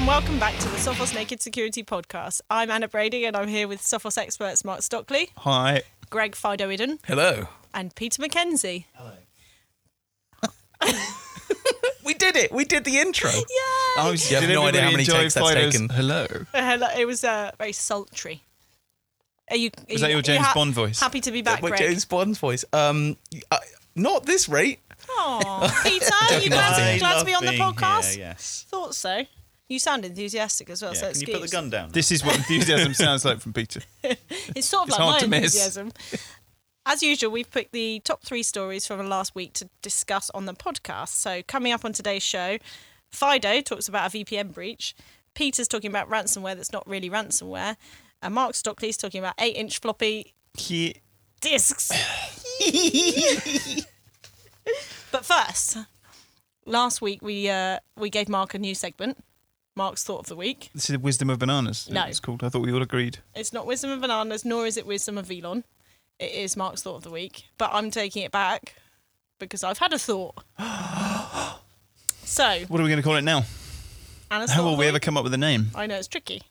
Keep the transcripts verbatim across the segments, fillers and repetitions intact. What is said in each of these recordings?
and welcome back to the Sophos Naked Security podcast. I'm Anna Brady and I'm here with Sophos experts Mark Stockley. Hi. Greg Fido-Iden. Hello. And Peter McKenzie. Hello. We did it. We did the intro. Yeah. I was, you have did no idea how many takes that's taken. Hello. Uh, hello. It was uh, very sultry. Are you, are was you, that your James you ha- Bond voice? Happy to be back, Greg. James Bond's voice. Um, uh, not this rate. Oh, Peter, are you glad, glad to be on the podcast? Here, yes. Thought so. You sound enthusiastic as well, yeah, so it's good. Can you put the gun down now? This is what enthusiasm sounds like from Peter. It's sort of it's like my enthusiasm. As usual, we've picked the top three stories from last week to discuss on the podcast. So coming up on today's show, Fido talks about a V P N breach. Peter's talking about ransomware that's not really ransomware. And Mark Stockley's talking about eight-inch floppy yeah. discs. But first, last week we uh, we gave Mark a new segment. Mark's thought of the week. This is Wisdom of Bananas. No. It's called. I thought we all agreed. It's not Wisdom of Bananas, nor is it Wisdom of Elon. It is Mark's thought of the week. But I'm taking it back because I've had a thought. So. What are we going to call it now? Anna's How will we week? ever come up with a name? I know, it's tricky.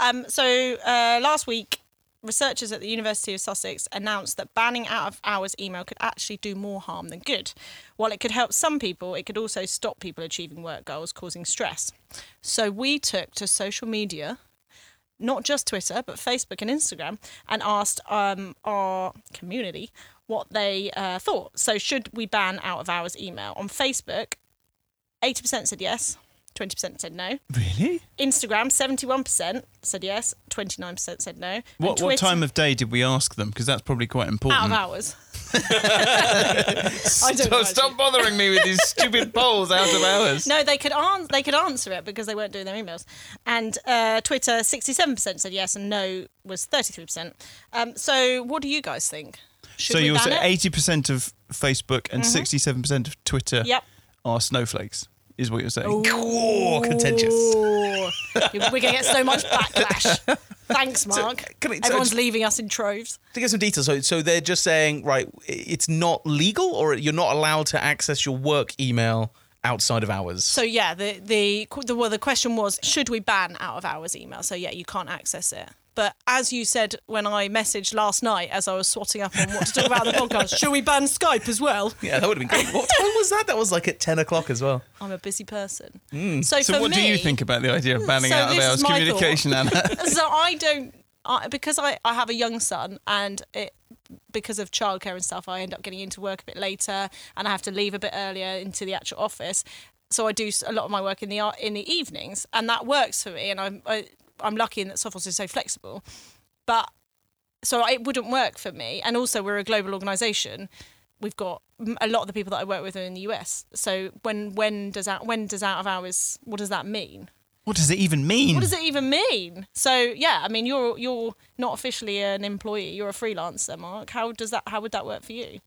Um, so uh, last week, researchers at the University of Sussex announced that banning out-of-hours email could actually do more harm than good. While it could help some people, it could also stop people achieving work goals, causing stress. So we took to social media, not just Twitter, but Facebook and Instagram, and asked um, our community what they uh, thought. So should we ban out-of-hours email? On Facebook, eighty percent said yes, twenty percent said no. Really? Instagram, seventy-one percent said yes, twenty-nine percent said no. What, Twitter, what time of day did we ask them? Because that's probably quite important. Out of hours. I don't know, stop bothering me with these stupid polls out of hours. No, they could, an- they could answer it because they weren't doing their emails. And uh, Twitter, sixty-seven percent said yes and no was thirty-three percent. Um, so what do you guys think? Should so we you're ban saying it? eighty percent of Facebook and mm-hmm. sixty-seven percent of Twitter yep. are snowflakes. Is what you're saying. Ooh. Contentious. We're going to get so much backlash. Thanks, Mark. So, can we, Everyone's so, leaving us in troves. To get some details, so, so they're just saying, right, it's not legal or you're not allowed to access your work email outside of hours? So, yeah, the, the, the, well, the question was, should we ban out-of-hours email? So, yeah, you can't access it. But as you said when I messaged last night as I was swatting up on what to talk about on the podcast, should we ban Skype as well? Yeah, that would have been great. What time was that? That was like at ten o'clock as well. I'm a busy person. Mm. So, so for what me, do you think about the idea of banning so out-of-hours communication, thought. Anna? So I don't... I, because I, I have a young son and it, because of childcare and stuff, I end up getting into work a bit later and I have to leave a bit earlier into the actual office. So I do a lot of my work in the in the evenings and that works for me and I'm... I, I'm lucky in that Sophos is so flexible, but so it wouldn't work for me. And also we're a global organisation. We've got a lot of the people that I work with are in the U S. So when, when does out, when does out of hours, what does that mean? What does it even mean? What does it even mean? So yeah, I mean, you're, you're not officially an employee, you're a freelancer, Mark. How does that, how would that work for you?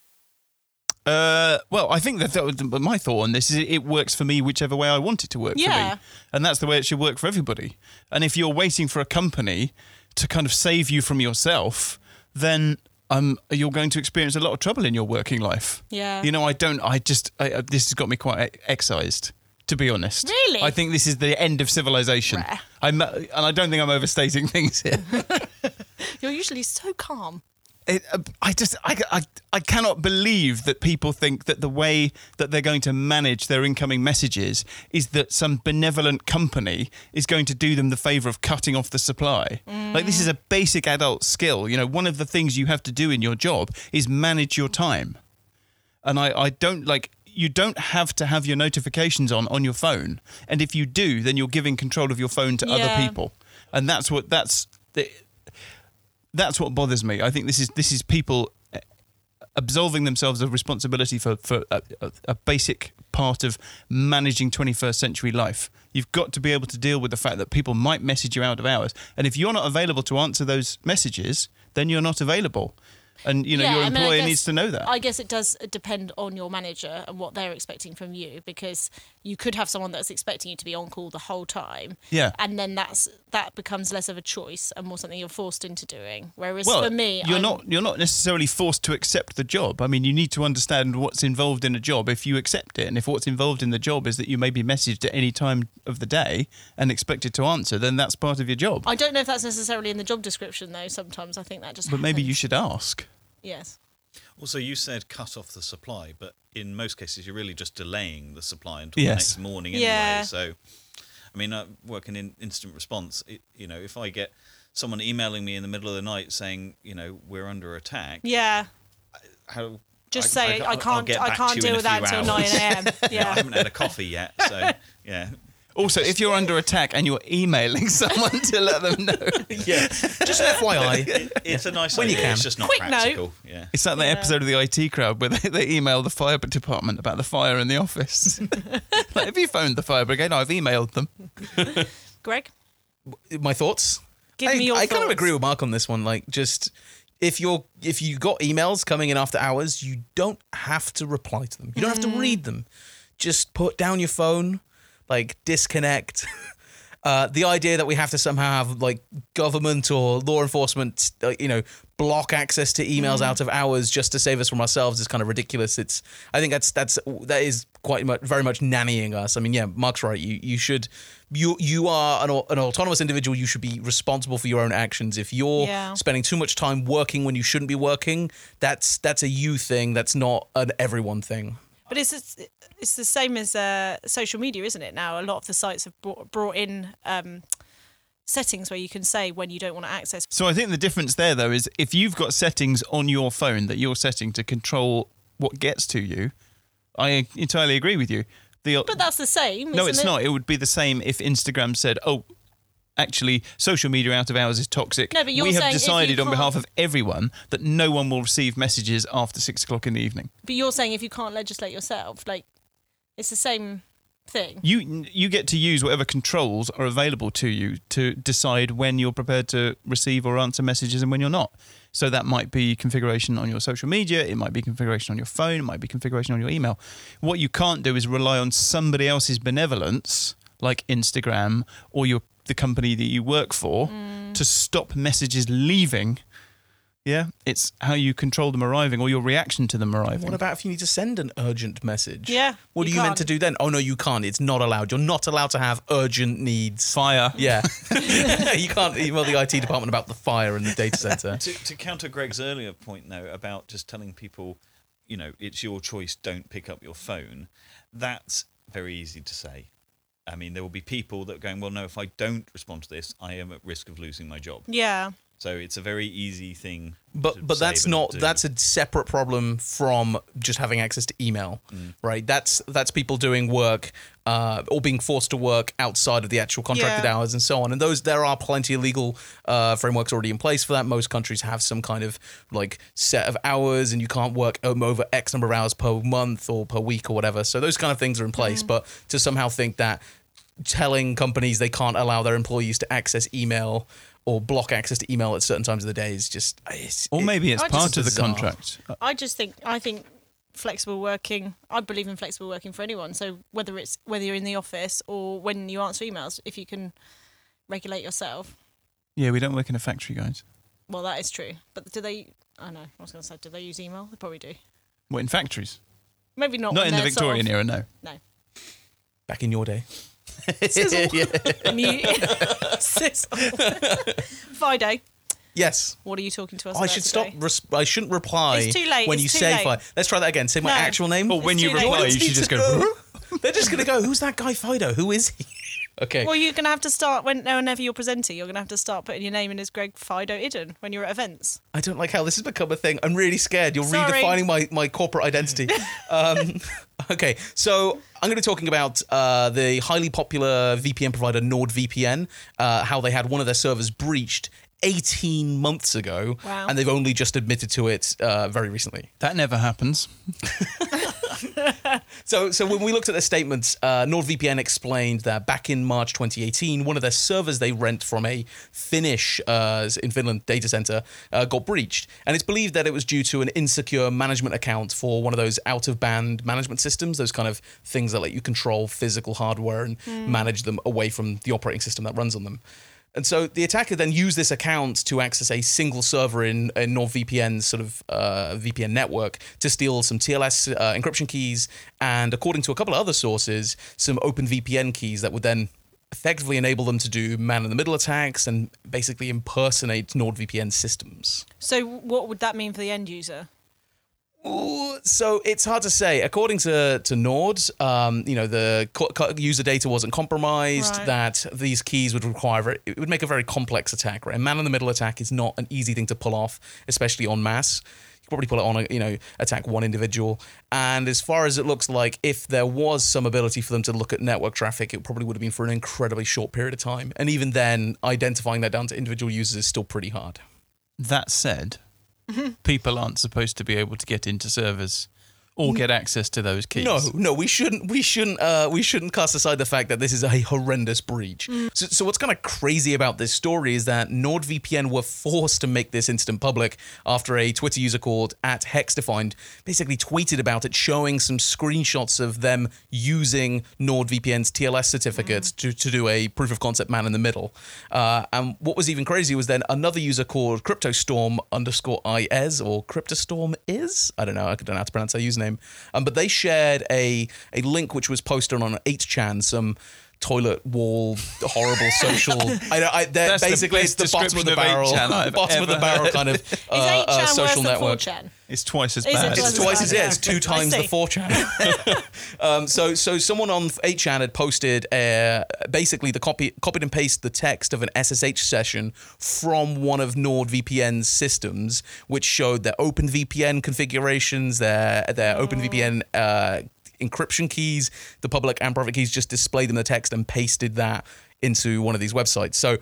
Uh, well, I think that, that my thought on this is it works for me whichever way I want it to work yeah. for me. And that's the way it should work for everybody. And if you're waiting for a company to kind of save you from yourself, then um, you're going to experience a lot of trouble in your working life. Yeah. You know, I don't, I just, I, this has got me quite excised, to be honest. Really? I think this is the end of civilization. I'm, and I don't think I'm overstating things here. You're usually so calm. It, I just, I, I, I cannot believe that people think that the way that they're going to manage their incoming messages is that some benevolent company is going to do them the favour of cutting off the supply. Mm. Like, this is a basic adult skill. You know, one of the things you have to do in your job is manage your time. And I, I don't, like, you don't have to have your notifications on on your phone. And if you do, then you're giving control of your phone to yeah. other people. And that's what, that's... the, That's what bothers me. I think this is this is people absolving themselves of responsibility for, for a, a basic part of managing twenty-first century life. You've got to be able to deal with the fact that people might message you out of hours. And if you're not available to answer those messages, then you're not available. And, you know, yeah, your employer I mean, I guess, needs to know that. I guess it does depend on your manager and what they're expecting from you, because you could have someone that's expecting you to be on call the whole time. Yeah. And then that's that becomes less of a choice and more something you're forced into doing. Whereas well, for me... You're I'm, not you're not necessarily forced to accept the job. I mean, you need to understand what's involved in a job if you accept it. And if what's involved in the job is that you may be messaged at any time of the day and expected to answer, then that's part of your job. I don't know if that's necessarily in the job description, though. Sometimes I think that just But happens. Maybe you should ask. Yes. Also, you said cut off the supply, but in most cases, you're really just delaying the supply until yes. the next morning anyway. Yeah. So, I mean, I work in instant response. It, you know, if I get someone emailing me in the middle of the night saying, you know, we're under attack. Yeah. How? Just say I, I, I can't. I can't deal with that until nine a.m. Yeah. You know, I haven't had a coffee yet, so yeah. Also, if you're under attack and you're emailing someone to let them know, yeah, just an F Y I, it, it's yeah. a nice when idea. You can. It's just not Quick practical. Note. Yeah, it's like that yeah. episode of the I T Crowd where they, they email the fire department about the fire in the office. Like, have you phoned the fire brigade? No, I've emailed them. Greg, my thoughts. Give I, me your. I thoughts. kind of agree with Mark on this one. Like, just if you're if you got emails coming in after hours, you don't have to reply to them. You don't mm. have to read them. Just put down your phone. Like, disconnect. Uh, the idea that we have to somehow have, like, government or law enforcement, uh, you know, block access to emails mm-hmm. out of hours just to save us from ourselves is kind of ridiculous. It's, I think that's, that's, that is quite much, very much nannying us. I mean, yeah, Mark's right. You, you should, you, you are an, an autonomous individual. You should be responsible for your own actions. If you're yeah. spending too much time working when you shouldn't be working, that's, that's a you thing. That's not an everyone thing. But it's it's the same as uh, social media, isn't it? Now a lot of the sites have brought, brought in um, settings where you can say when you don't want to access. So I think the difference there, though, is if you've got settings on your phone that you're setting to control what gets to you, I entirely agree with you. The, but that's the same. No, isn't it's it? not. It would be the same if Instagram said, "Oh, actually, social media out of hours is toxic. No, but you're we have decided on behalf of everyone that no one will receive messages after six o'clock in the evening." But you're saying if you can't legislate yourself, like, it's the same thing. You you get to use whatever controls are available to you to decide when you're prepared to receive or answer messages and when you're not. So that might be configuration on your social media, it might be configuration on your phone, it might be configuration on your email. What you can't do is rely on somebody else's benevolence, like Instagram or your the company that you work for mm. to stop messages leaving. Yeah, it's how you control them arriving or your reaction to them arriving. What about if you need to send an urgent message? Yeah. What you are you can't. meant to do then? Oh, no, you can't. It's not allowed. You're not allowed to have urgent needs. Fire. Yeah. You can't email the I T department about the fire in the data center. to, to counter Greg's earlier point, though, about just telling people, you know, it's your choice, don't pick up your phone, that's very easy to say. I mean, there will be people that are going, well, no, if I don't respond to this, I am at risk of losing my job. Yeah. So it's a very easy thing. But but that's not that's a separate problem from just having access to email, mm. right? That's that's people doing work uh, or being forced to work outside of the actual contracted yeah. hours and so on. And those there are plenty of legal uh, frameworks already in place for that. Most countries have some kind of like set of hours, and you can't work over X number of hours per month or per week or whatever. So those kind of things are in place. Mm. But to somehow think that telling companies they can't allow their employees to access email or block access to email at certain times of the day is just... It's, or maybe it's I part just, of the bizarre. contract. I just think I think flexible working... I believe in flexible working for anyone. So whether it's whether you're in the office or when you answer emails, if you can regulate yourself. Yeah, we don't work in a factory, guys. Well, that is true. But do they... I know. I was going to say, do they use email? They probably do. What, in factories? Maybe not. Not in the Victorian sort of, era, no. No. Back in your day. Sizzle. Sizzle. Friday. Yes. What are you talking to us I about I should today? stop. Res- I shouldn't reply it's too late. when it's you say Friday. Let's try that again. Say my no. actual name. Or well, when you reply, late. you should just go... They're just going to go, who's that guy Fido? Who is he? Okay. Well, you're going to have to start, when, whenever you're presenting, you're going to have to start putting your name in as Greg Fido Idden when you're at events. I don't like how this has become a thing. I'm really scared. You're Sorry. redefining my, my corporate identity. um, okay, so I'm going to be talking about uh, the highly popular V P N provider NordVPN, uh, how they had one of their servers breached eighteen months ago, wow. and they've only just admitted to it uh, very recently. That never happens. so, so when we looked at their statements, uh, NordVPN explained that back in March twenty eighteen, one of their servers they rent from a Finnish, uh, in Finland, data center uh, got breached. And it's believed that it was due to an insecure management account for one of those out-of-band management systems, those kind of things that let you control physical hardware and mm. manage them away from the operating system that runs on them. And so the attacker then used this account to access a single server in, in NordVPN's sort of uh, V P N network to steal some T L S uh, encryption keys and, according to a couple of other sources, some OpenVPN keys that would then effectively enable them to do man-in-the-middle attacks and basically impersonate NordVPN systems. So what would that mean for the end user? Ooh, so it's hard to say. According to, to Nord, um, you know, the co- co- user data wasn't compromised, right. that these keys would require, it would make a very complex attack, right? A man-in-the-middle attack is not an easy thing to pull off, especially en masse. You could probably pull it on, a, you know, attack one individual. And as far as it looks like, if there was some ability for them to look at network traffic, it probably would have been for an incredibly short period of time. And even then, identifying that down to individual users is still pretty hard. That said... Mm-hmm. People aren't supposed to be able to get into servers or get access to those keys. No, no, we shouldn't. We shouldn't. Uh, we shouldn't cast aside the fact that this is a horrendous breach. Mm. So, so what's kind of crazy about this story is that NordVPN were forced to make this incident public after a Twitter user called at hexdefined basically tweeted about it, showing some screenshots of them using NordVPN's T L S certificates mm. to, to do a proof of concept man in the middle. Uh, and what was even crazy was then another user called CryptoStorm_is or CryptoStorm_is. I don't know. I don't know how to pronounce that username. Name. Um, but they shared a a link which was posted on eight chan, some toilet wall, horrible social... I, I, That's basically the, it's the bottom of the barrel, of bottom of the barrel kind of uh, is eight chan uh, social worse network. Than four chan? It's twice as bad. It's, it's twice as, as yeah, it's two times the four chan. um, so, so someone on eight chan had posted uh, basically the copy, copied and pasted the text of an S S H session from one of NordVPN's systems, which showed their OpenVPN configurations, their their oh. OpenVPN uh, encryption keys, the public and private keys, just displayed in the text and pasted that into one of these websites. So.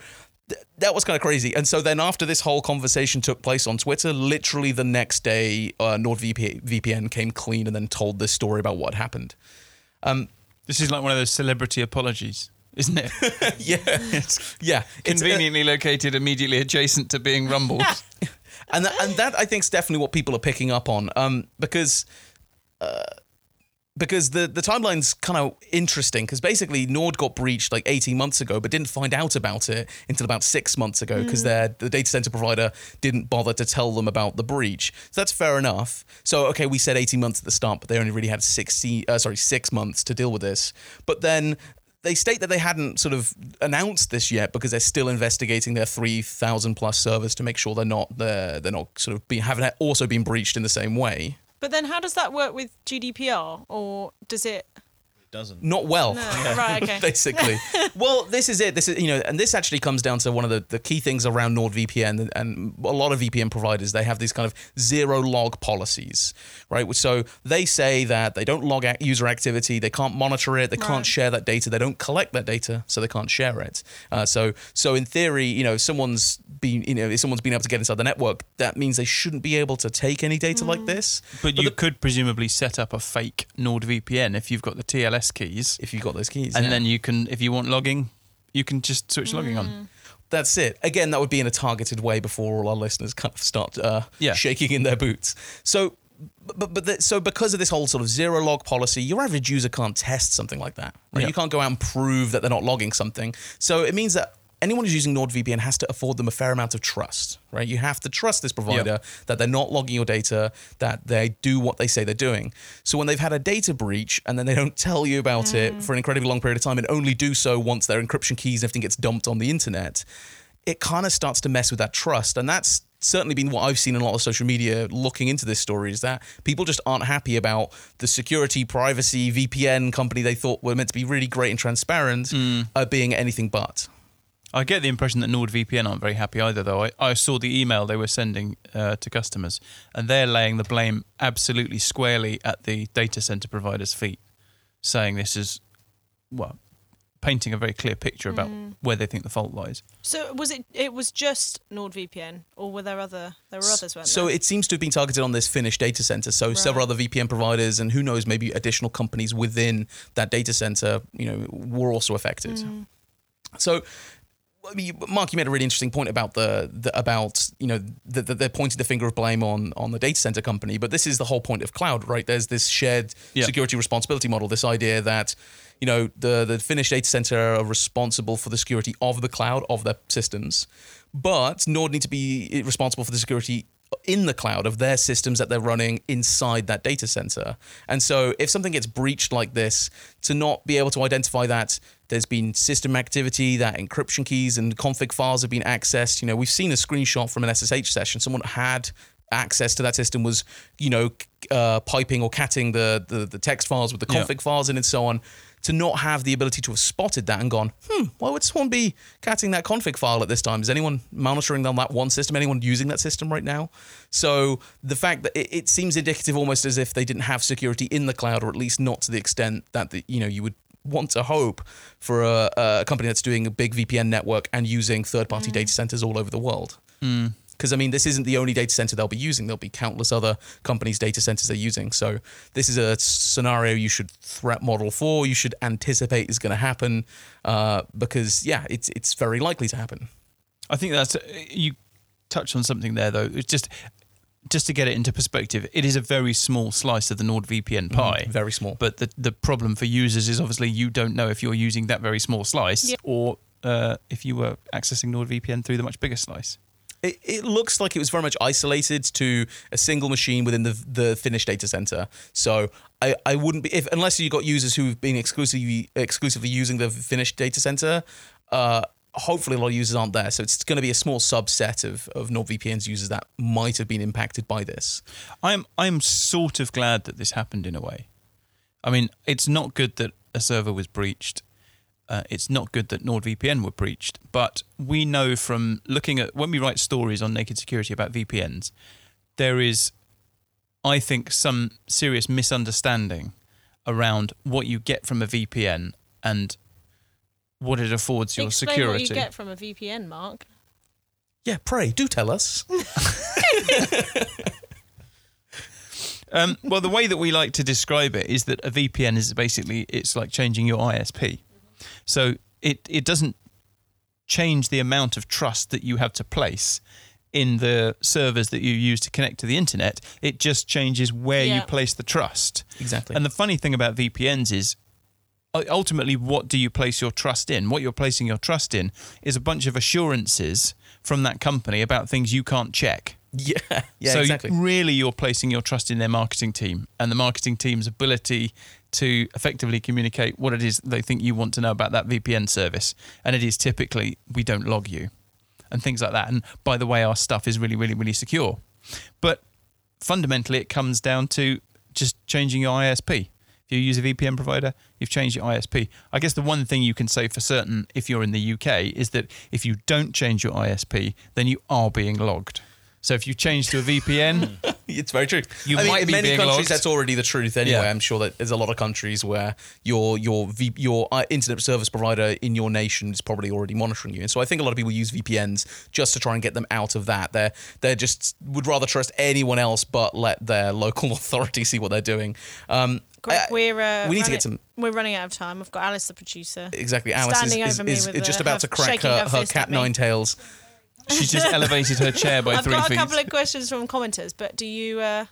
That was kind of crazy. And so then after this whole conversation took place on Twitter, literally the next day, uh, NordVPN came clean and then told this story about what happened. Um, this is like one of those celebrity apologies, isn't it? yeah. It's yeah. Conveniently it's, uh, located immediately adjacent to being rumbled. and, that, and that, I think, is definitely what people are picking up on um, because... Uh, Because the, the timeline's kind of interesting, because basically Nord got breached like eighteen months ago, but didn't find out about it until about six months ago, because mm. their the data center provider didn't bother to tell them about the breach. So that's fair enough. So, okay, we said eighteen months at the start, but they only really had sixty, uh, sorry, six months to deal with this. But then they state that they hadn't sort of announced this yet because they're still investigating their three thousand plus servers to make sure they're not they're, they're not sort of be, haven't also been breached in the same way. But then how does that work with G D P R, or does it... It doesn't. Not well. No. Yeah. Right, okay. Basically. Well, this is it. This is, you know, and this actually comes down to one of the, the key things around NordVPN, and, and a lot of V P N providers, they have these kind of zero-log policies, right? So they say that they don't log user activity, they can't monitor it, they right. can't share that data, they don't collect that data, so they can't share it. Uh, so so in theory, you know, someone's been, you know, if someone's been able to get inside the network, that means they shouldn't be able to take any data mm. like this. But, but you the, could presumably set up a fake NordVPN if you've got the T L S keys, if you got those keys, and yeah. then you can, if you want logging, you can just switch mm. logging on. That's it. Again, that would be in a targeted way before all our listeners kind of start uh, yeah. shaking in their boots. So, but but the, so because of this whole sort of zero log policy, your average user can't test something like that. Right? Yeah. You can't go out and prove that they're not logging something. So it means that anyone who's using NordVPN has to afford them a fair amount of trust, right? You have to trust this provider yep. that they're not logging your data, that they do what they say they're doing. So when they've had a data breach and then they don't tell you about mm. it for an incredibly long period of time and only do so once their encryption keys and everything gets dumped on the internet, it kind of starts to mess with that trust. And that's certainly been what I've seen in a lot of social media looking into this story, is that people just aren't happy about the security, privacy, V P N company they thought were meant to be really great and transparent mm. uh, being anything but. I get the impression that NordVPN aren't very happy either, though. I, I saw the email they were sending uh, to customers, and they're laying the blame absolutely squarely at the data center provider's feet, saying this is, well, painting a very clear picture about mm. where they think the fault lies. So was it? It was just NordVPN, or were there other? There were others, weren't there? So it seems to have been targeted on this Finnish data center. So right. several other V P N providers, and who knows, maybe additional companies within that data center, you know, were also affected. Mm. So. I mean, Mark, you made a really interesting point about the, the about you know that the, they're pointing the finger of blame on on the data center company, but this is the whole point of cloud, right? There's this shared yeah. security responsibility model, this idea that you know the the Finnish data center are responsible for the security of the cloud of their systems, but Nord need to be responsible for the security in the cloud of their systems that they're running inside that data center. And so if something gets breached like this, to not be able to identify that there's been system activity, that encryption keys and config files have been accessed. You know, we've seen a screenshot from an S S H session. Someone had access to that system, was, you know, uh, piping or catting the, the, the text files with the config yeah. files in and so on. To not have the ability to have spotted that and gone, hmm, why would someone be catting that config file at this time? Is anyone monitoring on that one system? Anyone using that system right now? So the fact that it, it seems indicative almost as if they didn't have security in the cloud, or at least not to the extent that the, you know you would want to hope for a, a company that's doing a big V P N network and using third-party mm. data centers all over the world. Mm. Because, I mean, this isn't the only data center they'll be using. There'll be countless other companies' data centers they're using. So this is a scenario you should threat model for, you should anticipate is going to happen uh, because, yeah, it's it's very likely to happen. I think that's you touched on something there, though. It's just just to get it into perspective, it is a very small slice of the NordVPN pie. Mm, very small. But the, the problem for users is obviously you don't know if you're using that very small slice yeah. or uh, if you were accessing NordVPN through the much bigger slice. It, it looks like it was very much isolated to a single machine within the the Finnish data center. So I, I wouldn't be if unless you got users who've been exclusively exclusively using the Finnish data center. Uh, hopefully, a lot of users aren't there, so it's going to be a small subset of of NordVPN's users that might have been impacted by this. I'm I'm sort of glad that this happened in a way. I mean, it's not good that a server was breached. Uh, it's not good that NordVPN were breached, but we know from looking at when we write stories on Naked Security about V P Ns, there is, I think, some serious misunderstanding around what you get from a V P N and what it affords your Explain security. Explain what you get from a V P N, Mark. Yeah, pray, do tell us. um, well, the way that we like to describe it is that a V P N is basically, it's like changing your I S P. So it, it doesn't change the amount of trust that you have to place in the servers that you use to connect to the internet. It just changes where yeah. you place the trust. Exactly. And the funny thing about V P Ns is ultimately what do you place your trust in? What you're placing your trust in is a bunch of assurances from that company about things you can't check. Yeah, yeah, so exactly. So really you're placing your trust in their marketing team and the marketing team's ability to effectively communicate what it is they think you want to know about that V P N service. And it is typically, we don't log you and things like that. And by the way, our stuff is really, really, really secure. But fundamentally, it comes down to just changing your I S P. If you use a V P N provider, you've changed your I S P. I guess the one thing you can say for certain if you're in the U K is that if you don't change your I S P, then you are being logged. So if you change to a V P N, it's very true. You I might mean, be many being countries logged. That's already the truth anyway. Yeah. I'm sure that there's a lot of countries where your your v, your internet service provider in your nation is probably already monitoring you. And so I think a lot of people use V P Ns just to try and get them out of that. They they just would rather trust anyone else but let their local authority see what they're doing. Um, Greg, I, we're uh, we need running, to get some. We're running out of time. I've got Alice, the producer. Exactly, Alice is, is, is, is just her, about to crack her, her, her cat nine tails. She's just elevated her chair by I've three feet. I've got a couple of questions from commenters, but do you... Uh,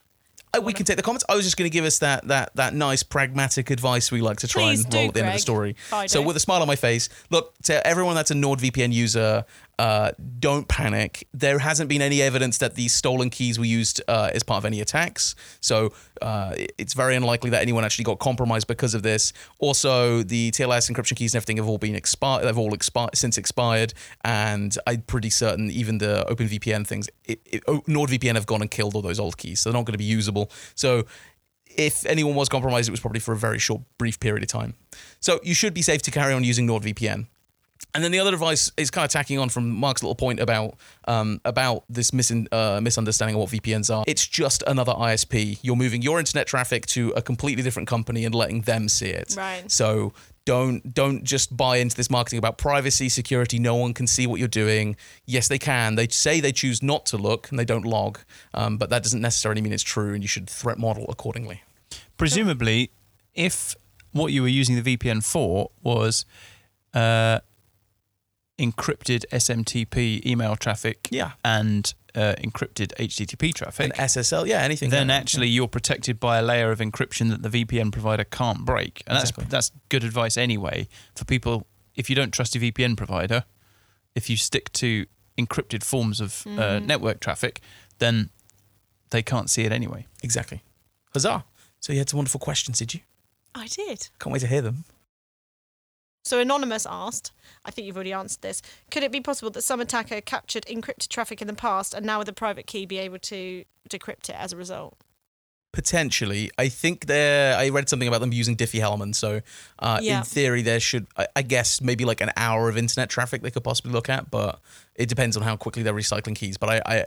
oh, we can take the comments. I was just going to give us that that that nice pragmatic advice we like to try Please and do, roll at the Greg. end of the story. I so do. With a smile on my face, look, to everyone that's a NordVPN user, uh, don't panic. There hasn't been any evidence that these stolen keys were used uh, as part of any attacks. So uh, it's very unlikely that anyone actually got compromised because of this. Also, the T L S encryption keys and everything have all been expired. They've all expi- since expired. And I'm pretty certain even the OpenVPN things, it, it, NordVPN have gone and killed all those old keys. So they're not going to be usable. So if anyone was compromised, it was probably for a very short, brief period of time. So you should be safe to carry on using NordVPN. And then the other advice is kind of tacking on from Mark's little point about um, about this mis- uh, misunderstanding of what V P Ns are. It's just another I S P. You're moving your internet traffic to a completely different company and letting them see it. Right. So Don't don't just buy into this marketing about privacy, security. No one can see what you're doing. Yes, they can. They say they choose not to look and they don't log, um, but that doesn't necessarily mean it's true, and you should threat model accordingly. Presumably, if what you were using the V P N for was uh, encrypted S M T P email traffic, yeah. and uh, encrypted H T T P traffic, and S S L, yeah, anything, then like actually yeah. you're protected by a layer of encryption that the V P N provider can't break. And exactly. that's that's good advice anyway for people. If you don't trust your V P N provider, if you stick to encrypted forms of mm. uh, network traffic, then they can't see it anyway. Exactly. Huzzah. So you had some wonderful questions, did you? I did. Can't wait to hear them. So Anonymous asked, I think you've already answered this, could it be possible that some attacker captured encrypted traffic in the past and now with a private key be able to decrypt it as a result? Potentially. I think there, I read something about them using Diffie-Hellman. So uh, yeah. in theory, there should, I, I guess, maybe like an hour of internet traffic they could possibly look at, but it depends on how quickly they're recycling keys. But I... I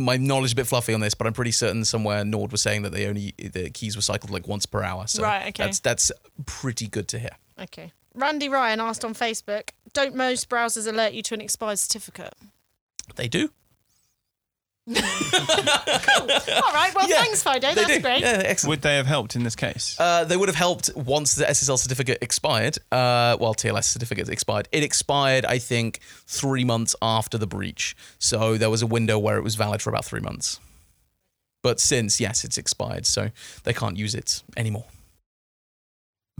my knowledge is a bit fluffy on this, but I'm pretty certain somewhere Nord was saying that they only the keys were cycled like once per hour. So right, okay. that's that's pretty good to hear. Okay. Randy Ryan asked on Facebook, don't most browsers alert you to an expired certificate? They do. Cool. All right. Well, yeah, thanks, Fido. That's do. great. Yeah, excellent. Would they have helped in this case? Uh, they would have helped once the S S L certificate expired. Uh, well, T L S certificate expired. It expired, I think, three months after the breach. So there was a window where it was valid for about three months. But since, yes, it's expired, so they can't use it anymore.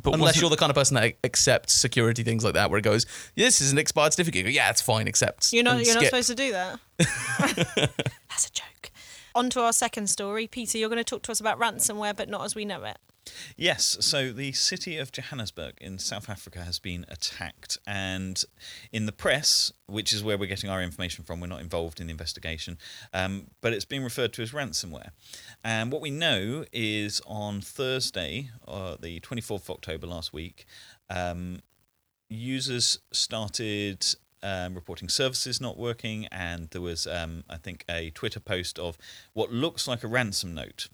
But Unless you're the kind of person that accepts security things like that, where it goes, this is an expired certificate. Go, yeah, it's fine, accept. You're not, you're not supposed to do that. That's a joke. On to our second story. Peter, you're going to talk to us about ransomware, but not as we know it. Yes, so the city of Johannesburg in South Africa has been attacked, and in the press, which is where we're getting our information from, we're not involved in the investigation, um, but it's been referred to as ransomware. And what we know is on Thursday, uh, the twenty-fourth of October last week, um, users started um, reporting services not working, and there was, um, I think, a Twitter post of what looks like a ransom note.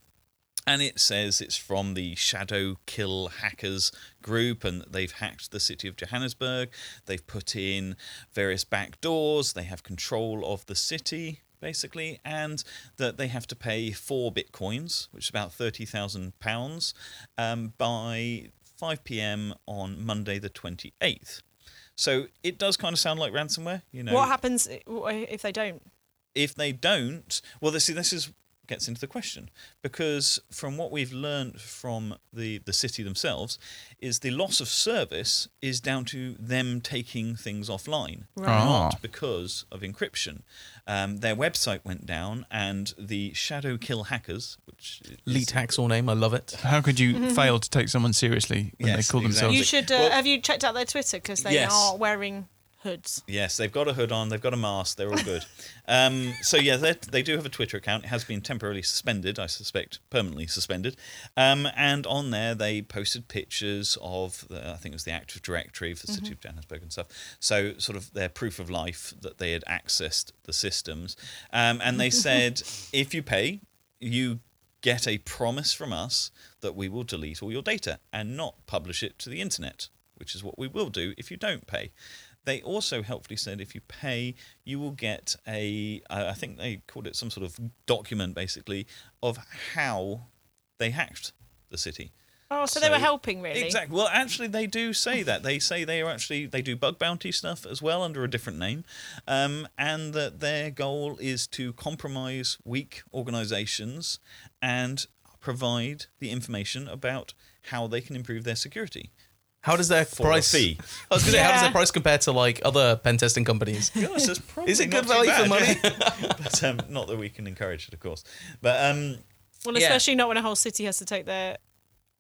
And it says it's from the Shadow Kill Hackers group, and they've hacked the city of Johannesburg. They've put in various back doors. They have control of the city, basically, and that they have to pay four bitcoins, which is about thirty thousand pounds, um, by five p.m. on Monday the twenty-eighth. So it does kind of sound like ransomware. You know, what happens if they don't? If they don't, well, see, this is... gets into the question, because from what we've learned from the, the city themselves is the loss of service is down to them taking things offline, right. ah. not because of encryption. Um, their website went down, and the Shadow Kill Hackers, which is Leet Hacksaw name, I love it. How could you mm-hmm. fail to take someone seriously when yes, they call exactly. themselves? You should. Uh, well, have you checked out their Twitter, because they yes. are wearing hoods? Yes, they've got a hood on, they've got a mask, they're all good. Um, so yeah, they do have a Twitter account. It has been temporarily suspended, I suspect permanently suspended. Um, and on there they posted pictures of, the, I think it was the Active Directory for the mm-hmm. city of Johannesburg and stuff. So sort of their proof of life that they had accessed the systems. Um, and they said, if you pay, you get a promise from us that we will delete all your data and not publish it to the internet, which is what we will do if you don't pay. They also helpfully said if you pay, you will get a, uh, I think they called it some sort of document, basically, of how they hacked the city. Oh, so, so they were helping, really? Exactly. Well, actually, they do say that. They say they are actually, they do bug bounty stuff as well under a different name, um, and that their goal is to compromise weak organizations and provide the information about how they can improve their security. How does their For price? I was going to say, how does their price compare to like other pen testing companies? Gosh, that's probably is it good value bad, for money? But um, not that we can encourage it, of course. But um, well, especially yeah. not when a whole city has to take their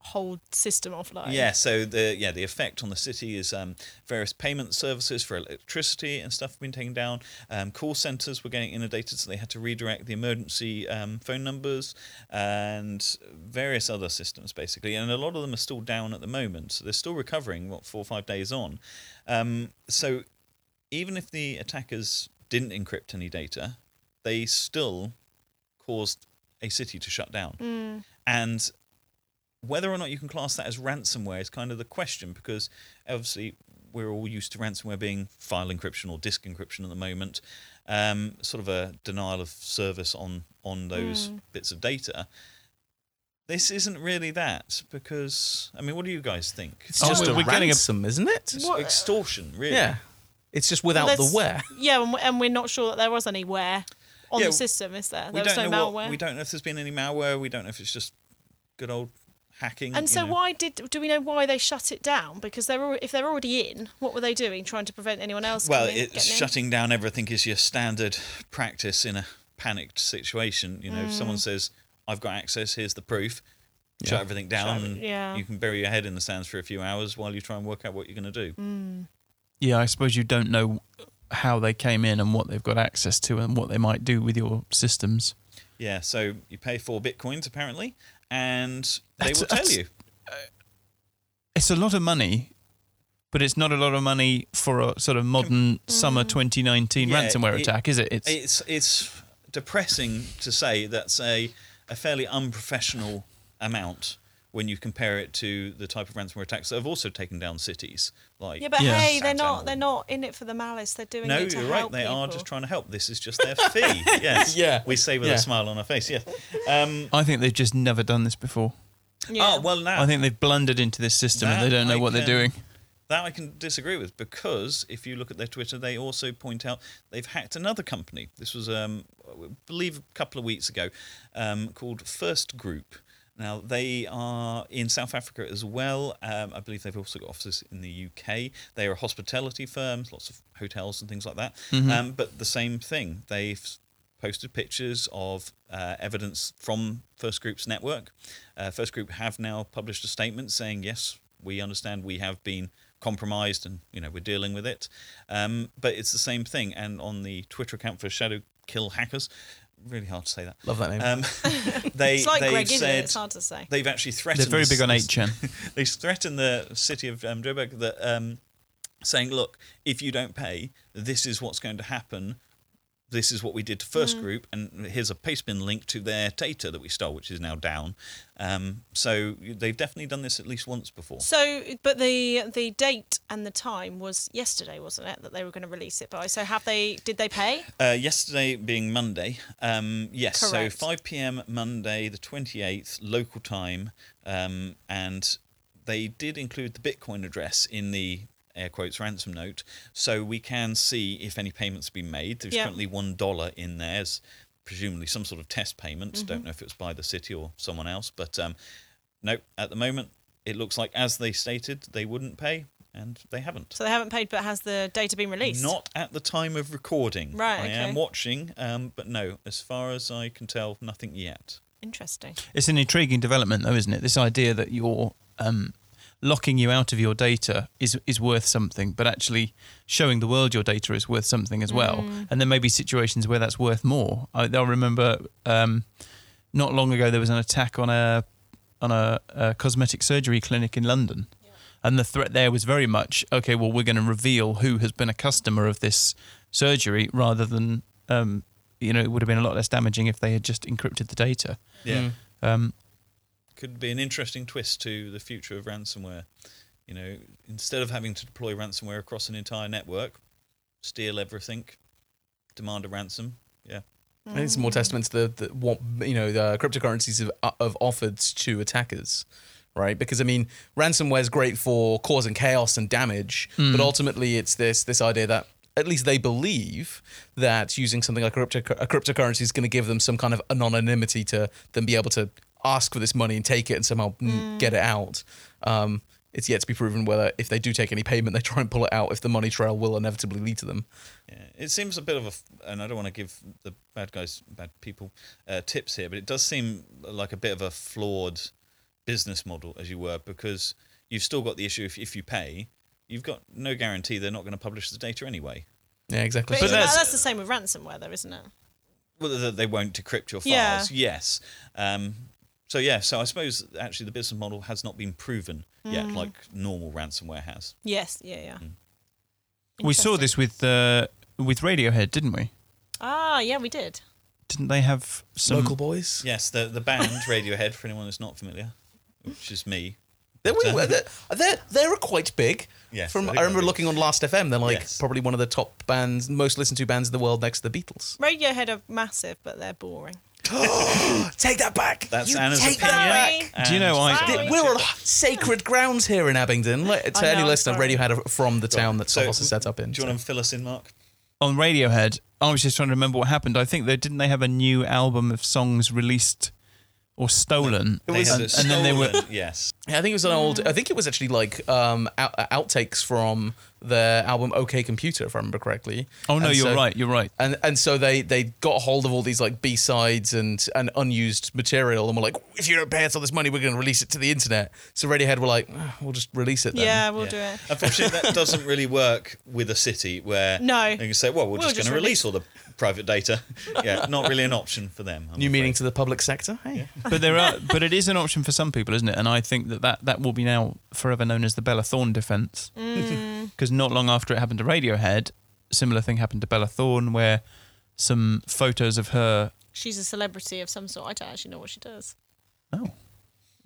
whole system offline. Yeah. So the yeah the effect on the city is um, various payment services for electricity and stuff have been taken down. Um, call centres were getting inundated, so they had to redirect the emergency um, phone numbers and various other systems, basically. And a lot of them are still down at the moment, so they're still recovering. What, four or five days on? Um, so even if the attackers didn't encrypt any data, they still caused a city to shut down. Mm. And whether or not you can class that as ransomware is kind of the question, because obviously we're all used to ransomware being file encryption or disk encryption at the moment, um, sort of a denial of service on, on those mm. bits of data. This isn't really that, because, I mean, what do you guys think? It's oh, just we're, a we're ransom, getting a, isn't it? It's extortion, really. Yeah. It's just without well, the where. Yeah, and we're not sure that there was any where on yeah, the system, is there? There was no malware. What, we don't know if there's been any malware. We don't know if it's just good old hacking. And so know. why did do we know why they shut it down? Because they're if they're already in, what were they doing? Trying to prevent anyone else well, coming in? Well, shutting in? down everything is your standard practice in a panicked situation. You know, mm. if someone says, I've got access, here's the proof, yeah. shut everything down, shut, and yeah. you can bury your head in the sands for a few hours while you try and work out what you're going to do. Mm. Yeah, I suppose you don't know how they came in and what they've got access to and what they might do with your systems. Yeah, so you pay four bitcoins, apparently, and they that's, will tell you. Uh, it's a lot of money, but it's not a lot of money for a sort of modern mm. summer twenty nineteen yeah, ransomware it, attack, is it? It's, it's, it's depressing to say that's a... a fairly unprofessional amount when you compare it to the type of ransomware attacks that have also taken down cities. Like yeah, but yeah. hey, they're not they're not in it for the malice. They're doing no, it to help No, you're right. They people. are just trying to help. This is just their fee. Yes. Yeah. We say with yeah. a smile on our face. Yes. Um, I think they've just never done this before. Yeah. Oh, well, now I think they've blundered into this system and they don't know I what can, they're doing. That I can disagree with, because if you look at their Twitter, they also point out they've hacked another company. This was, um, I believe, a couple of weeks ago, um, called First Group. Now, they are in South Africa as well. Um, I believe they've also got offices in the U K. They are a hospitality firm, lots of hotels and things like that. Mm-hmm. Um, but the same thing. They've posted pictures of uh, evidence from First Group's network. Uh, First Group have now published a statement saying, yes, we understand we have been compromised and, you know, we're dealing with it. Um, but it's the same thing. And on the Twitter account for Shadow Kill Hackers, really hard to say that. Love that name. Um, they, it's like Greg, isn't it? It's hard to say. They've actually threatened... They're very big on eight chan. They threatened the city of um, Driburg that, um, saying, look, if you don't pay, this is what's going to happen. This is what we did to First mm. Group. And here's a pastebin link to their data that we stole, which is now down. Um, so they've definitely done this at least once before. So, but the the date and the time was yesterday, wasn't it, that they were going to release it by? So have they? Did they pay? Uh, yesterday being Monday, um, yes. Correct. So five p.m. Monday, the twenty-eighth local time, um, and they did include the Bitcoin address in the air quotes ransom note, so we can see if any payments have been made. There's yep. currently one dollar in there. It's presumably some sort of test payment. Mm-hmm. Don't know if it was by the city or someone else, but um, no, at the moment, it looks like, as they stated, they wouldn't pay, and they haven't. So they haven't paid, but has the data been released? Not at the time of recording. Right, I okay. am watching, um, but no, as far as I can tell, nothing yet. Interesting. It's an intriguing development, though, isn't it? This idea that you're... Um, locking you out of your data is is worth something, but actually showing the world your data is worth something as well. Mm. And there may be situations where that's worth more. I, I remember um, not long ago there was an attack on a on a, a cosmetic surgery clinic in London, yeah. and the threat there was very much, okay, well, we're going to reveal who has been a customer of this surgery, rather than um, you know, it would have been a lot less damaging if they had just encrypted the data. Yeah. Mm. Um, Could be an interesting twist to the future of ransomware. You know, instead of having to deploy ransomware across an entire network, steal everything, demand a ransom. Yeah, mm. I think it's more testament to the, the what you know the cryptocurrencies have, have offered to attackers, right? Because I mean, ransomware is great for causing chaos and damage, mm. but ultimately it's this this idea that, at least they believe, that using something like a, crypto, a cryptocurrency is going to give them some kind of anonymity to then be able to ask for this money and take it and somehow mm. get it out. Um, it's yet to be proven whether, if they do take any payment, they try and pull it out, if the money trail will inevitably lead to them. Yeah, it seems a bit of a, and I don't want to give the bad guys, bad people uh, tips here, but it does seem like a bit of a flawed business model, as you were, because you've still got the issue, if, if you pay, you've got no guarantee they're not going to publish the data anyway. Yeah, exactly. But, but that's, that's the same with ransomware, though, isn't it? Well, they won't decrypt your files, yeah. yes. Um, So, yeah, so I suppose actually the business model has not been proven yet, mm. like normal ransomware has. Yes, yeah, yeah. Mm. We saw this with uh, with Radiohead, didn't we? Ah, yeah, we did. Didn't they have some... Local boys? Yes, the, the band Radiohead, for anyone who's not familiar. which is me. They were they're, they're quite big. Yes, From I, I remember looking on Last F M, they're like yes. probably one of the top bands, most listened to bands in the world next to the Beatles. Radiohead are massive, but they're boring. Take that back. That's you Anna's take opinion. That back. And do you know I? We're on sacred grounds here in Abingdon. Like, to I know, any listener, Radiohead are from the town that Sophos so, is set up in. Do you so. want to fill us in, Mark? On Radiohead, I was just trying to remember what happened. I think they didn't they have a new album of songs released or stolen? It was, and, and stolen. Then they were yes. Yeah, I think it was an old. I think it was actually like um, out, outtakes from the album OK Computer, if I remember correctly. Oh no, and you're so, right, you're right. And and so they, they got hold of all these like B-sides and, and unused material and were like, if you don't pay us all this money, we're going to release it to the internet. So Radiohead were like, oh, we'll just release it then. Yeah, we'll yeah. do it. Unfortunately, that doesn't really work with a city where no. you can say, well, we're we'll just going to release all the private data. Yeah, not really an option for them. I'm New afraid. meaning to the public sector, hey. Yeah. But there are, but it is an option for some people, isn't it? And I think that that, that will be now forever known as the Bella Thorne defence. Because mm. not long after it happened to Radiohead, a similar thing happened to Bella Thorne, where some photos of her... She's a celebrity of some sort. I don't actually know what she does. Oh.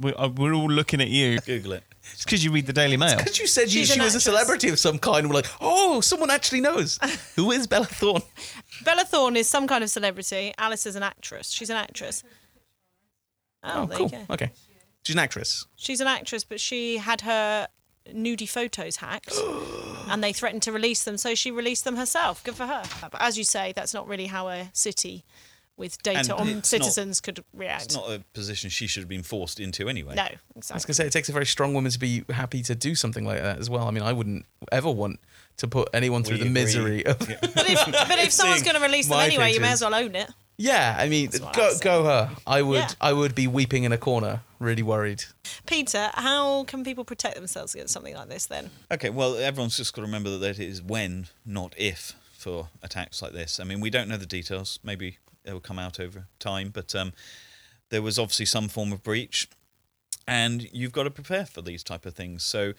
We're, we're all looking at you. Google it. It's because you read the Daily Mail. It's because you said you, she was a celebrity of some kind. We're like, oh, someone actually knows. Who is Bella Thorne? Bella Thorne is some kind of celebrity. Alice is an actress. She's an actress. Oh, oh there cool. you go. Okay. She's an actress. She's an actress, but she had her nudie photos hacked and they threatened to release them, so she released them herself. Good for her. But as you say, that's not really how a city with data and on citizens not, could react. It's not a position she should have been forced into anyway. No, exactly. I was going to say, it takes a very strong woman to be happy to do something like that as well. I mean, I wouldn't ever want to put anyone we through agree. the misery of... Yeah. But if, but if someone's going to release them anyway, pictures. you may as well own it. Yeah, I mean, go, go her. I would, yeah. I would be weeping in a corner, really worried. Peter, how can people protect themselves against something like this then? Okay, well, everyone's just got to remember that it is when, not if, for attacks like this. I mean, we don't know the details. Maybe they will come out over time, but um, there was obviously some form of breach, and you've got to prepare for these type of things. So,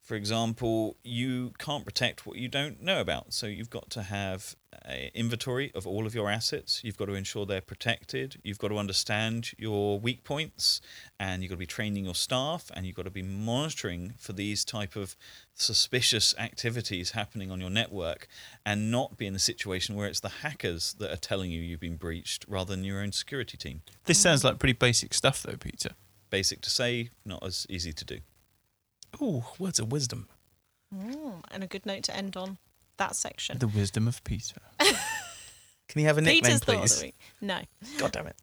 for example, you can't protect what you don't know about. So you've got to have an inventory of all of your assets. You've got to ensure they're protected. You've got to understand your weak points, and you've got to be training your staff, and you've got to be monitoring for these type of suspicious activities happening on your network, and not be in a situation where it's the hackers that are telling you you've been breached rather than your own security team. This sounds like pretty basic stuff though, Peter. Basic to say, not as easy to do. Ooh, words of wisdom. Mm, and a good note to end on that section. The wisdom of Peter. Can you have a nickname, Peter's please? No. God damn it.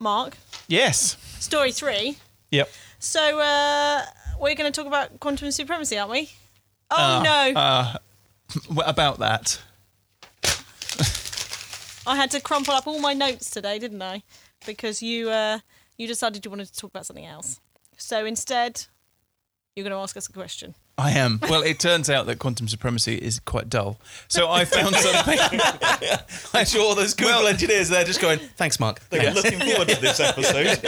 Mark? Yes. Story three. Yep. So uh, we're going to talk about quantum supremacy, aren't we? Oh, uh, no. Uh, what about that? I had to crumple up all my notes today, didn't I? Because you, uh, you decided you wanted to talk about something else. So instead... You're going to ask us a question. I am. Well, it turns out that quantum supremacy is quite dull. So I found something. I'm sure those Google well, engineers there just going, thanks, Mark. They were looking forward to this episode.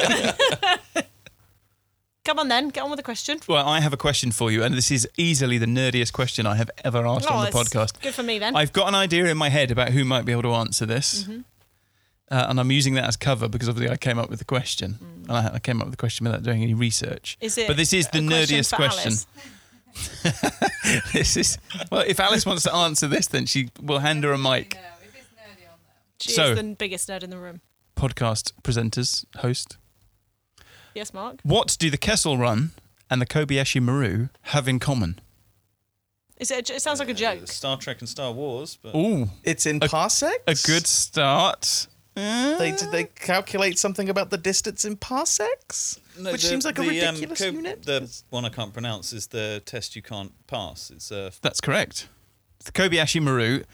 Come on then, get on with the question. Well, I have a question for you, and this is easily the nerdiest question I have ever asked oh, on the podcast. Good for me then. I've got an idea in my head about who might be able to answer this. Mm-hmm. Uh, and I'm using that as cover because obviously I came up with the question. Mm. And I, I came up with the question without doing any research. Is it but this is the nerdiest question. question. This is well, if Alice wants to answer this, then she will hand her a mic. If it's nerdy on that. She so, is the biggest nerd in the room. Podcast presenters, host. Yes, Mark. What do the Kessel Run and the Kobayashi Maru have in common? Is it? A, it sounds like a joke. Uh, Star Trek and Star Wars. But ooh, it's in a, parsecs. A good start. Uh, they did they calculate something about the distance in parsecs, no, which the, seems like the, a ridiculous um, co- unit. The one I can't pronounce is the test you can't pass. It's uh, that's correct. The Kobayashi Maru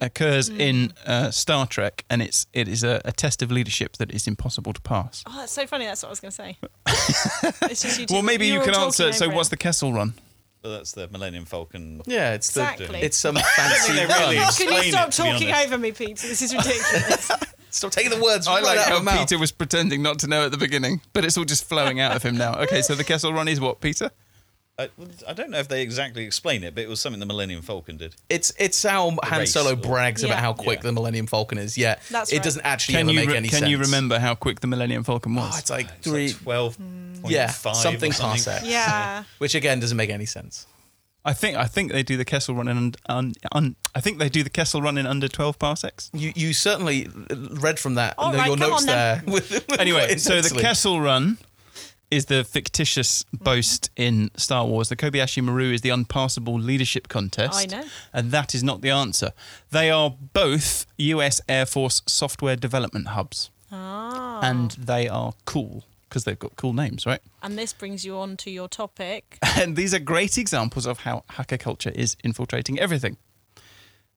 occurs mm. in uh, Star Trek, and it's it is a, a test of leadership that is impossible to pass. Oh, that's so funny. That's what I was going to say. It's just you do, well, maybe you can answer. So, what's the Kessel Run? Well, that's the Millennium Falcon. Yeah, it's exactly. the, it's some fancy. Really can you stop it, talking over me, Peter? This is ridiculous. Stop taking the words. I like how Peter was pretending not to know at the beginning, but it's all just flowing out of him now. Okay, so the Kessel Run is what, Peter? I, I don't know if they exactly explain it, but it was something the Millennium Falcon did. It's it's how the Han Solo brags or, yeah. about how quick yeah. the Millennium Falcon is. Yeah, that's it right. doesn't actually can ever make re- any can sense. Can you remember how quick the Millennium Falcon was? Oh, it's like it's three, like twelve, mm. yeah, something, something parsec. Yeah. yeah, which again doesn't make any sense. I think I think they do the Kessel Run in un, un, I think they do the Kessel Run in under twelve parsecs. You you certainly read from that oh, right, your notes there. Anyway, so the Kessel Run is the fictitious boast in Star Wars. The Kobayashi Maru is the unpassable leadership contest. I know. And that is not the answer. They are both U S Air Force software development hubs. Oh. And they are cool because they've got cool names, right? And this brings you on to your topic. And these are great examples of how hacker culture is infiltrating everything.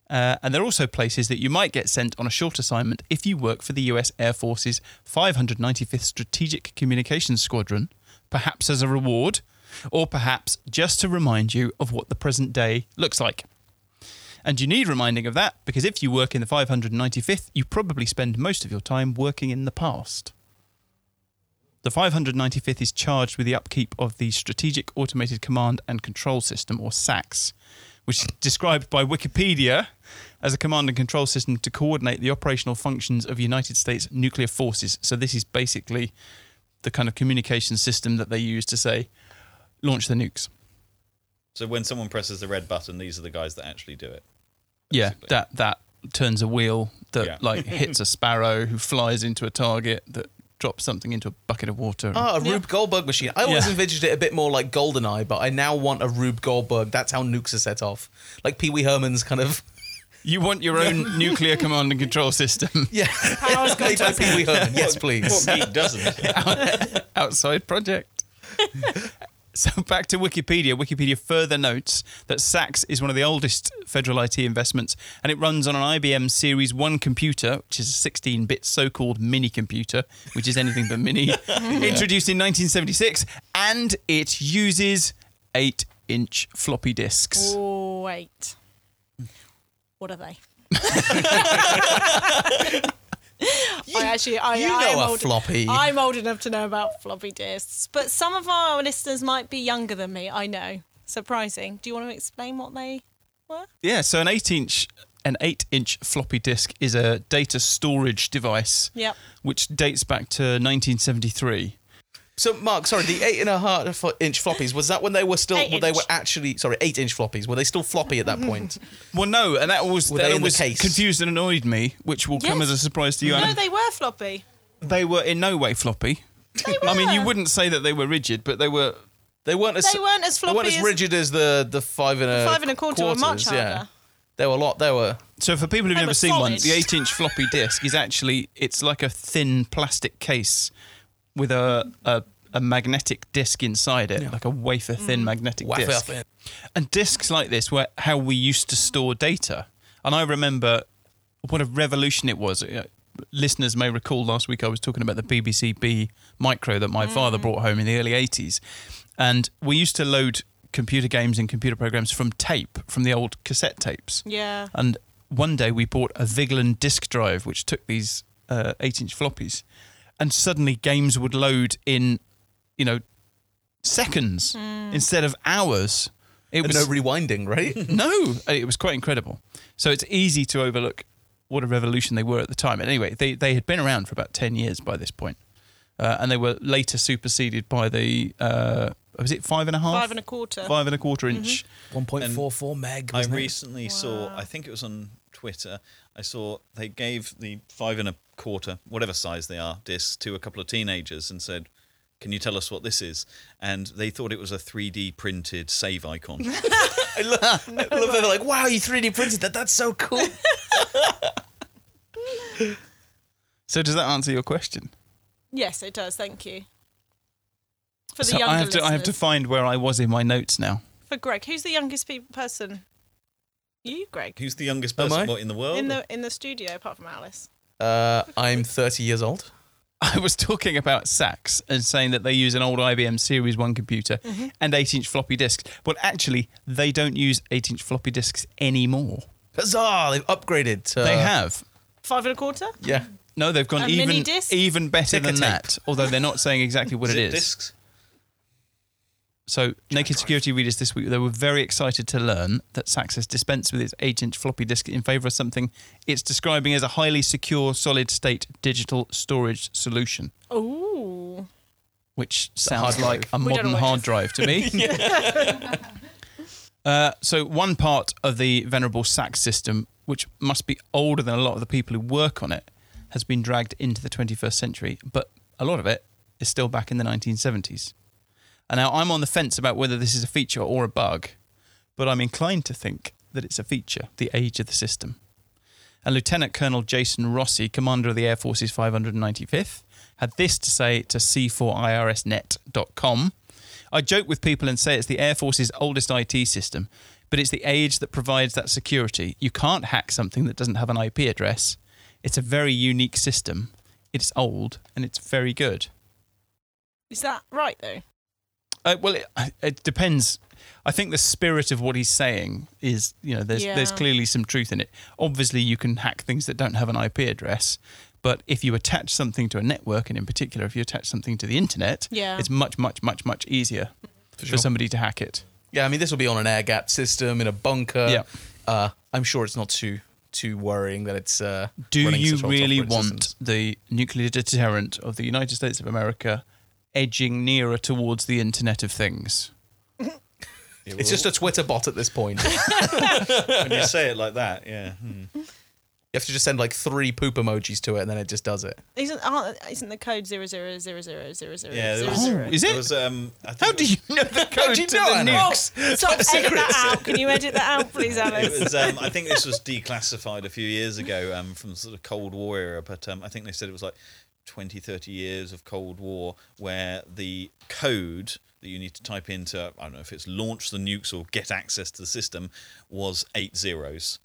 Uh, and they're also places that you might get sent on a short assignment if you work for the U S Air Force's five hundred ninety-fifth Strategic Communications Squadron, perhaps as a reward, or perhaps just to remind you of what the present day looks like. And you need reminding of that, because if you work in the five hundred ninety-fifth, you probably spend most of your time working in the past. The five hundred ninety-fifth is charged with the upkeep of the Strategic Automated Command and Control System, or SACS, which is described by Wikipedia as a command and control system to coordinate the operational functions of United States nuclear forces. So this is basically the kind of communication system that they use to say, launch the nukes. So when someone presses the red button, these are the guys that actually do it. Basically. Yeah, that that turns a wheel that yeah. like hits a sparrow who flies into a target that drops something into a bucket of water. Ah, oh, a Rube yeah. Goldberg machine. I always yeah. envisaged it a bit more like GoldenEye, but I now want a Rube Goldberg. That's how nukes are set off. Like Pee Wee Herman's kind of... You want your own nuclear command and control system. Yeah. Power's going to Pee Wee Herman. Yes, please. What geek doesn't? Outside project. So back to Wikipedia. Wikipedia further notes that SACS is one of the oldest federal I T investments, and it runs on an I B M Series one computer, which is a sixteen-bit so-called mini computer, which is anything but mini, yeah. introduced in nineteen seventy-six, and it uses eight-inch floppy disks. Oh, wait. What are they? You, I actually, I, you know I'm, a old, floppy. I'm old enough to know about floppy disks, but some of our listeners might be younger than me. I know, surprising. Do you want to explain what they were? Yeah, so an eight-inch, an eight-inch floppy disk is a data storage device, yep. which dates back to nineteen seventy-three. So, Mark, sorry, the eight and a half inch floppies, was that when they were still, eight they inch. were actually, sorry, eight inch floppies, were they still floppy at that point? Well, no, and that was, that always confused and annoyed me, which will yes. come as a surprise to you. No, Anna. They were floppy. They were in no way floppy. They were. I mean, you wouldn't say that they were rigid, but they were... They weren't as, they weren't as floppy. They weren't as rigid as, as the, the five and a five and a quarter quarters, were much harder. Yeah. There were a lot, there were... So for people who've they never seen solid. One, the eight inch floppy disk is actually, it's like a thin plastic case... with a, a a magnetic disc inside it, yeah. like a wafer-thin mm. magnetic wafer disc. Thin. And discs like this were how we used to store data. And I remember what a revolution it was. Listeners may recall last week I was talking about the B B C B micro that my mm. father brought home in the early eighties. And we used to load computer games and computer programs from tape, from the old cassette tapes. Yeah. And one day we bought a Viglen disk drive, which took these uh, eight-inch floppies. And suddenly games would load in, you know, seconds mm. instead of hours. It was, and no rewinding, right? No. It was quite incredible. So it's easy to overlook what a revolution they were at the time. And anyway, they, they had been around for about ten years by this point. Uh, and they were later superseded by the, uh, was it five and a half? Five and a quarter. Five and a quarter inch. Mm-hmm. one point four four meg. I recently it? saw, wow. I think it was on Twitter, I saw they gave the five and a quarter, whatever size they are, discs to a couple of teenagers and said, can you tell us what this is? And they thought it was a three D printed save icon. I love, no I love that. They're like, wow, you three D printed that. That's so cool. So does that answer your question? Yes, it does. Thank you. For the so younger I have to, I have to find where I was in my notes now. For Greg, who's the youngest pe- person? You, Greg. Who's the youngest person what, in the world? In the in the studio, apart from Alice. Uh, I'm thirty years old. I was talking about SACS and saying that they use an old I B M Series one computer mm-hmm. and eight-inch floppy disks. But actually, they don't use eight-inch floppy disks anymore. Huzzah! They've upgraded to... They have. Five and a quarter? Yeah. No, they've gone a even even better Tick-a-tape. Than that, although they're not saying exactly what Zip it is. Discs? So Naked Security readers this week, they were very excited to learn that Saxis dispensed with its eight inch floppy disk in favour of something it's describing as a highly secure solid-state digital storage solution. Oh. Which sounds like a modern hard drive to me. uh, so one part of the venerable Sax system, which must be older than a lot of the people who work on it, has been dragged into the twenty-first century, but a lot of it is still back in the nineteen seventies. And now I'm on the fence about whether this is a feature or a bug, but I'm inclined to think that it's a feature, the age of the system. And Lieutenant Colonel Jason Rossi, commander of the Air Force's five hundred ninety-fifth, had this to say to C four I R S net dot com. I joke with people and say it's the Air Force's oldest I T system, but it's the age that provides that security. You can't hack something that doesn't have an I P address. It's a very unique system. It's old and it's very good. Is that right, though? Uh, well, it, it depends. I think the spirit of what he's saying is, you know, there's yeah. there's clearly some truth in it. Obviously, you can hack things that don't have an I P address, but if you attach something to a network, and in particular, if you attach something to the internet, yeah. it's much, much, much, much easier for, sure. for somebody to hack it. Yeah, I mean, this will be on an air-gapped system in a bunker. Yeah. Uh, I'm sure it's not too... too worrying that it's uh, do you really want systems. The nuclear deterrent of the United States of America edging nearer towards the Internet of Things? It's just a Twitter bot at this point. When you say it like that, yeah. Hmm. You have to just send like three poop emojis to it and then it just does it. Isn't aren't, isn't the code zero zero zero zero zero zero zero zero? Yeah, there was, oh, is it? There was, um, I think How it was, do you know the code to the nukes? Oh, stop, edit that out. Can you edit that out, please, Alice? It was, um, I think this was declassified a few years ago um, from the sort of Cold War era, but um, I think they said it was like twenty, thirty years of Cold War where the code that you need to type into, I don't know if it's launch the nukes or get access to the system, was eight zeros.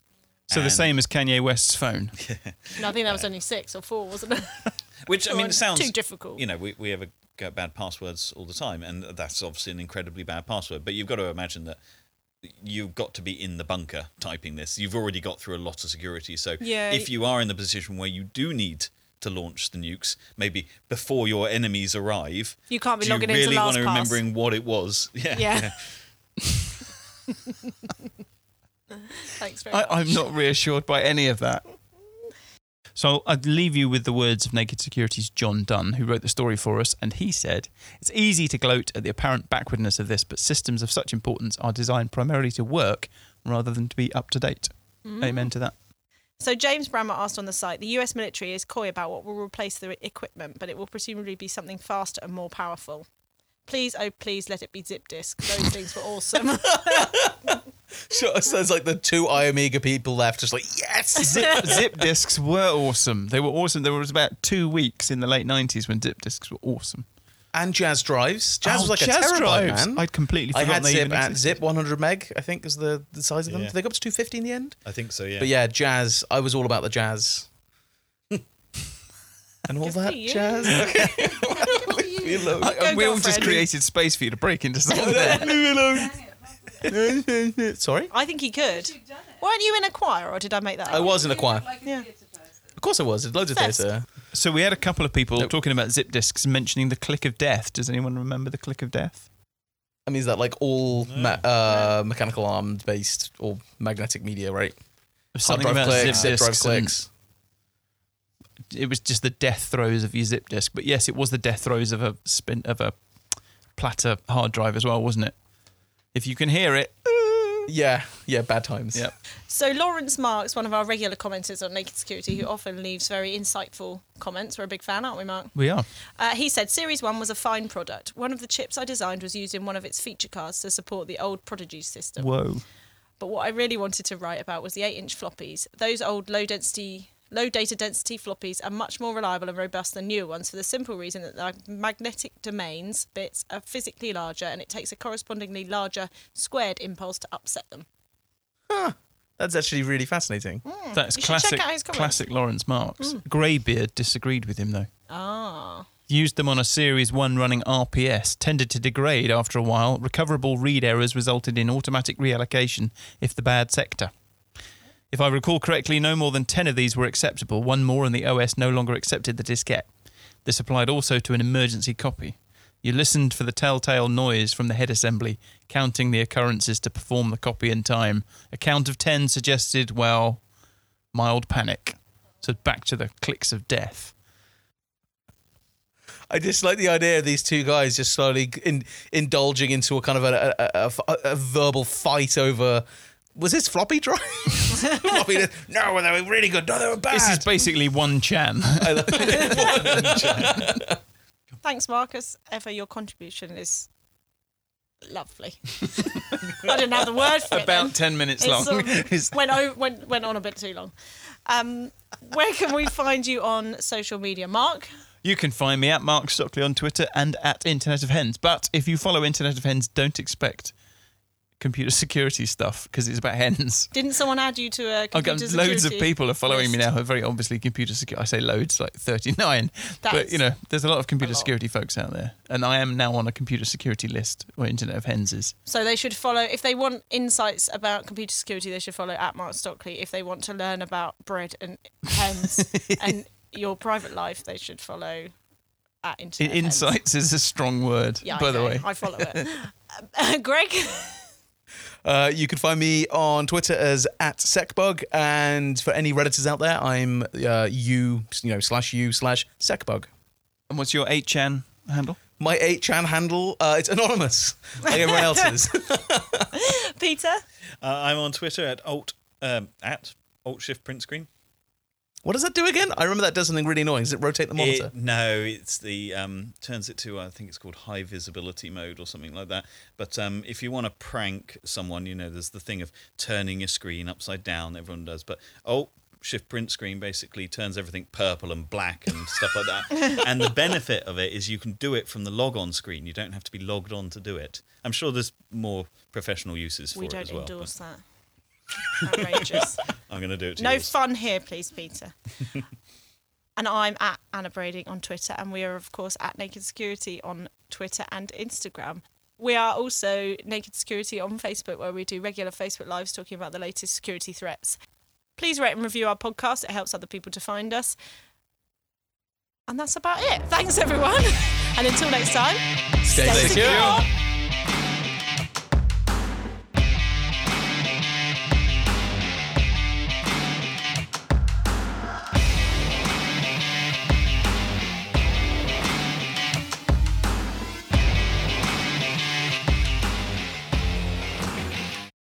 So and the same as Kanye West's phone. Yeah. No, I think that was only six or four, wasn't it? Which, I mean, it sounds... too difficult. You know, we, we have a go bad passwords all the time, and that's obviously an incredibly bad password. But you've got to imagine that you've got to be in the bunker typing this. You've already got through a lot of security. So yeah, if you are in the position where you do need to launch the nukes, maybe before your enemies arrive... You can't be logging into LastPass. Do you really want to remembering what it was? Yeah. Yeah. yeah. Thanks very much. I, I'm not reassured by any of that. So I'd leave you with the words of Naked Security's John Dunn, who wrote the story for us, and he said, it's easy to gloat at the apparent backwardness of this, but systems of such importance are designed primarily to work rather than to be up to date. Mm. Amen to that. So James Brammer asked on the site, the U S military is coy about what will replace the equipment, but it will presumably be something faster and more powerful. Please, oh please, let it be zip disk. Those things were awesome. Sure, so there's like the two I Am Eager people left, just like, yes! Zip, zip disks were awesome. They were awesome. There was about two weeks in the late nineties when zip disks were awesome. And jazz drives. Jazz oh, was like jazz a terabyte, drives. Man. I'd completely forgotten I had they zip even at zip, one hundred meg, I think, is the, the size of them. Yeah. Did they go up to two fifty in the end? I think so, yeah. But yeah, jazz. I was all about the jazz. And all Good that jazz. I, we all just created space for you to break into something. Sorry? I think he could. Weren't you in a choir, or did I make that up? I was in a choir. Like a yeah. Of course I was. There's loads Fest. of theatre. So we had a couple of people no. talking about zip disks mentioning the click of death. Does anyone remember the click of death? I mean, is that like all no. ma- uh, mechanical arm-based or magnetic media, right? Something about clicks, zip disks. Clicks. It was just the death throes of your zip disk. But yes, it was the death throes of a spin of a platter hard drive as well, wasn't it? If you can hear it. Yeah, yeah, bad times. Yep. So Lawrence Marks, one of our regular commenters on Naked Security, who often leaves very insightful comments. We're a big fan, aren't we, Mark? We are. Uh, he said, Series one was a fine product. One of the chips I designed was used in one of its feature cards to support the old Prodigy system. Whoa. But what I really wanted to write about was the eight inch floppies. Those old low-density... Low data density floppies are much more reliable and robust than newer ones for the simple reason that their magnetic domains bits are physically larger and it takes a correspondingly larger squared impulse to upset them. Huh. That's actually really fascinating. Mm. That's classic, classic Lawrence Marks. Mm. Greybeard disagreed with him, though. Ah. Used them on a Series one running R P S, tended to degrade after a while. Recoverable read errors resulted in automatic reallocation if the bad sector. If I recall correctly, no more than ten of these were acceptable. One more and the O S no longer accepted the diskette. This applied also to an emergency copy. You listened for the telltale noise from the head assembly, counting the occurrences to perform the copy in time. A count of ten suggested, well, mild panic. So back to the clicks of death. I just like the idea of these two guys just slowly in, indulging into a kind of a, a, a, a verbal fight over... Was this floppy drive? floppy drive? No, they were really good. No, they were bad. This is basically one chan. one chan. Thanks, Marcus. Ever, your contribution is lovely. I didn't have the word for it. About ten minutes long. It's, um, went, over, went, went on a bit too long. Um, where can we find you on social media, Mark? You can find me at Mark Stockley on Twitter and at Internet of Hens. But if you follow Internet of Hens, don't expect computer security stuff because it's about hens. Didn't someone add you to a computer I've got security? Loads of people are following list. Me now who are very obviously computer security. I say loads, like thirty-nine. That's but, you know, there's a lot of computer lot. security folks out there. And I am now on a computer security list where Internet of Hens is. So they should follow, if they want insights about computer security, they should follow at Mark Stockley. If they want to learn about bread and hens and your private life, they should follow at Internet Insights Hens. Is a strong word, yeah, by I the know. way. I follow it. uh, Greg? Uh, you can find me on Twitter as at secbug, and for any Redditors out there, I'm uh, you, you know, slash you, slash secbug. And what's your eight chan handle? My eight chan handle, uh, it's anonymous, like everyone else's. Peter? Uh, I'm on Twitter at alt, um, at alt-shift print screen. What does that do again? I remember that does something really annoying. Does it rotate the monitor? It, no, it's the um, turns it to, I think it's called high visibility mode or something like that. But um, if you want to prank someone, you know, there's the thing of turning your screen upside down. Everyone does. But alt shift print screen basically turns everything purple and black and stuff like that. And the benefit of it is you can do it from the log on screen. You don't have to be logged on to do it. I'm sure there's more professional uses for we it as well. We don't endorse that. Outrageous. I'm going to do it to No yours. Fun here, please, Peter. And I'm at Anna Brading on Twitter, and we are, of course, at Naked Security on Twitter and Instagram. We are also Naked Security on Facebook, where we do regular Facebook Lives talking about the latest security threats. Please rate and review our podcast. It helps other people to find us. And that's about it. Thanks, everyone. And until next time, stay, stay secure. secure.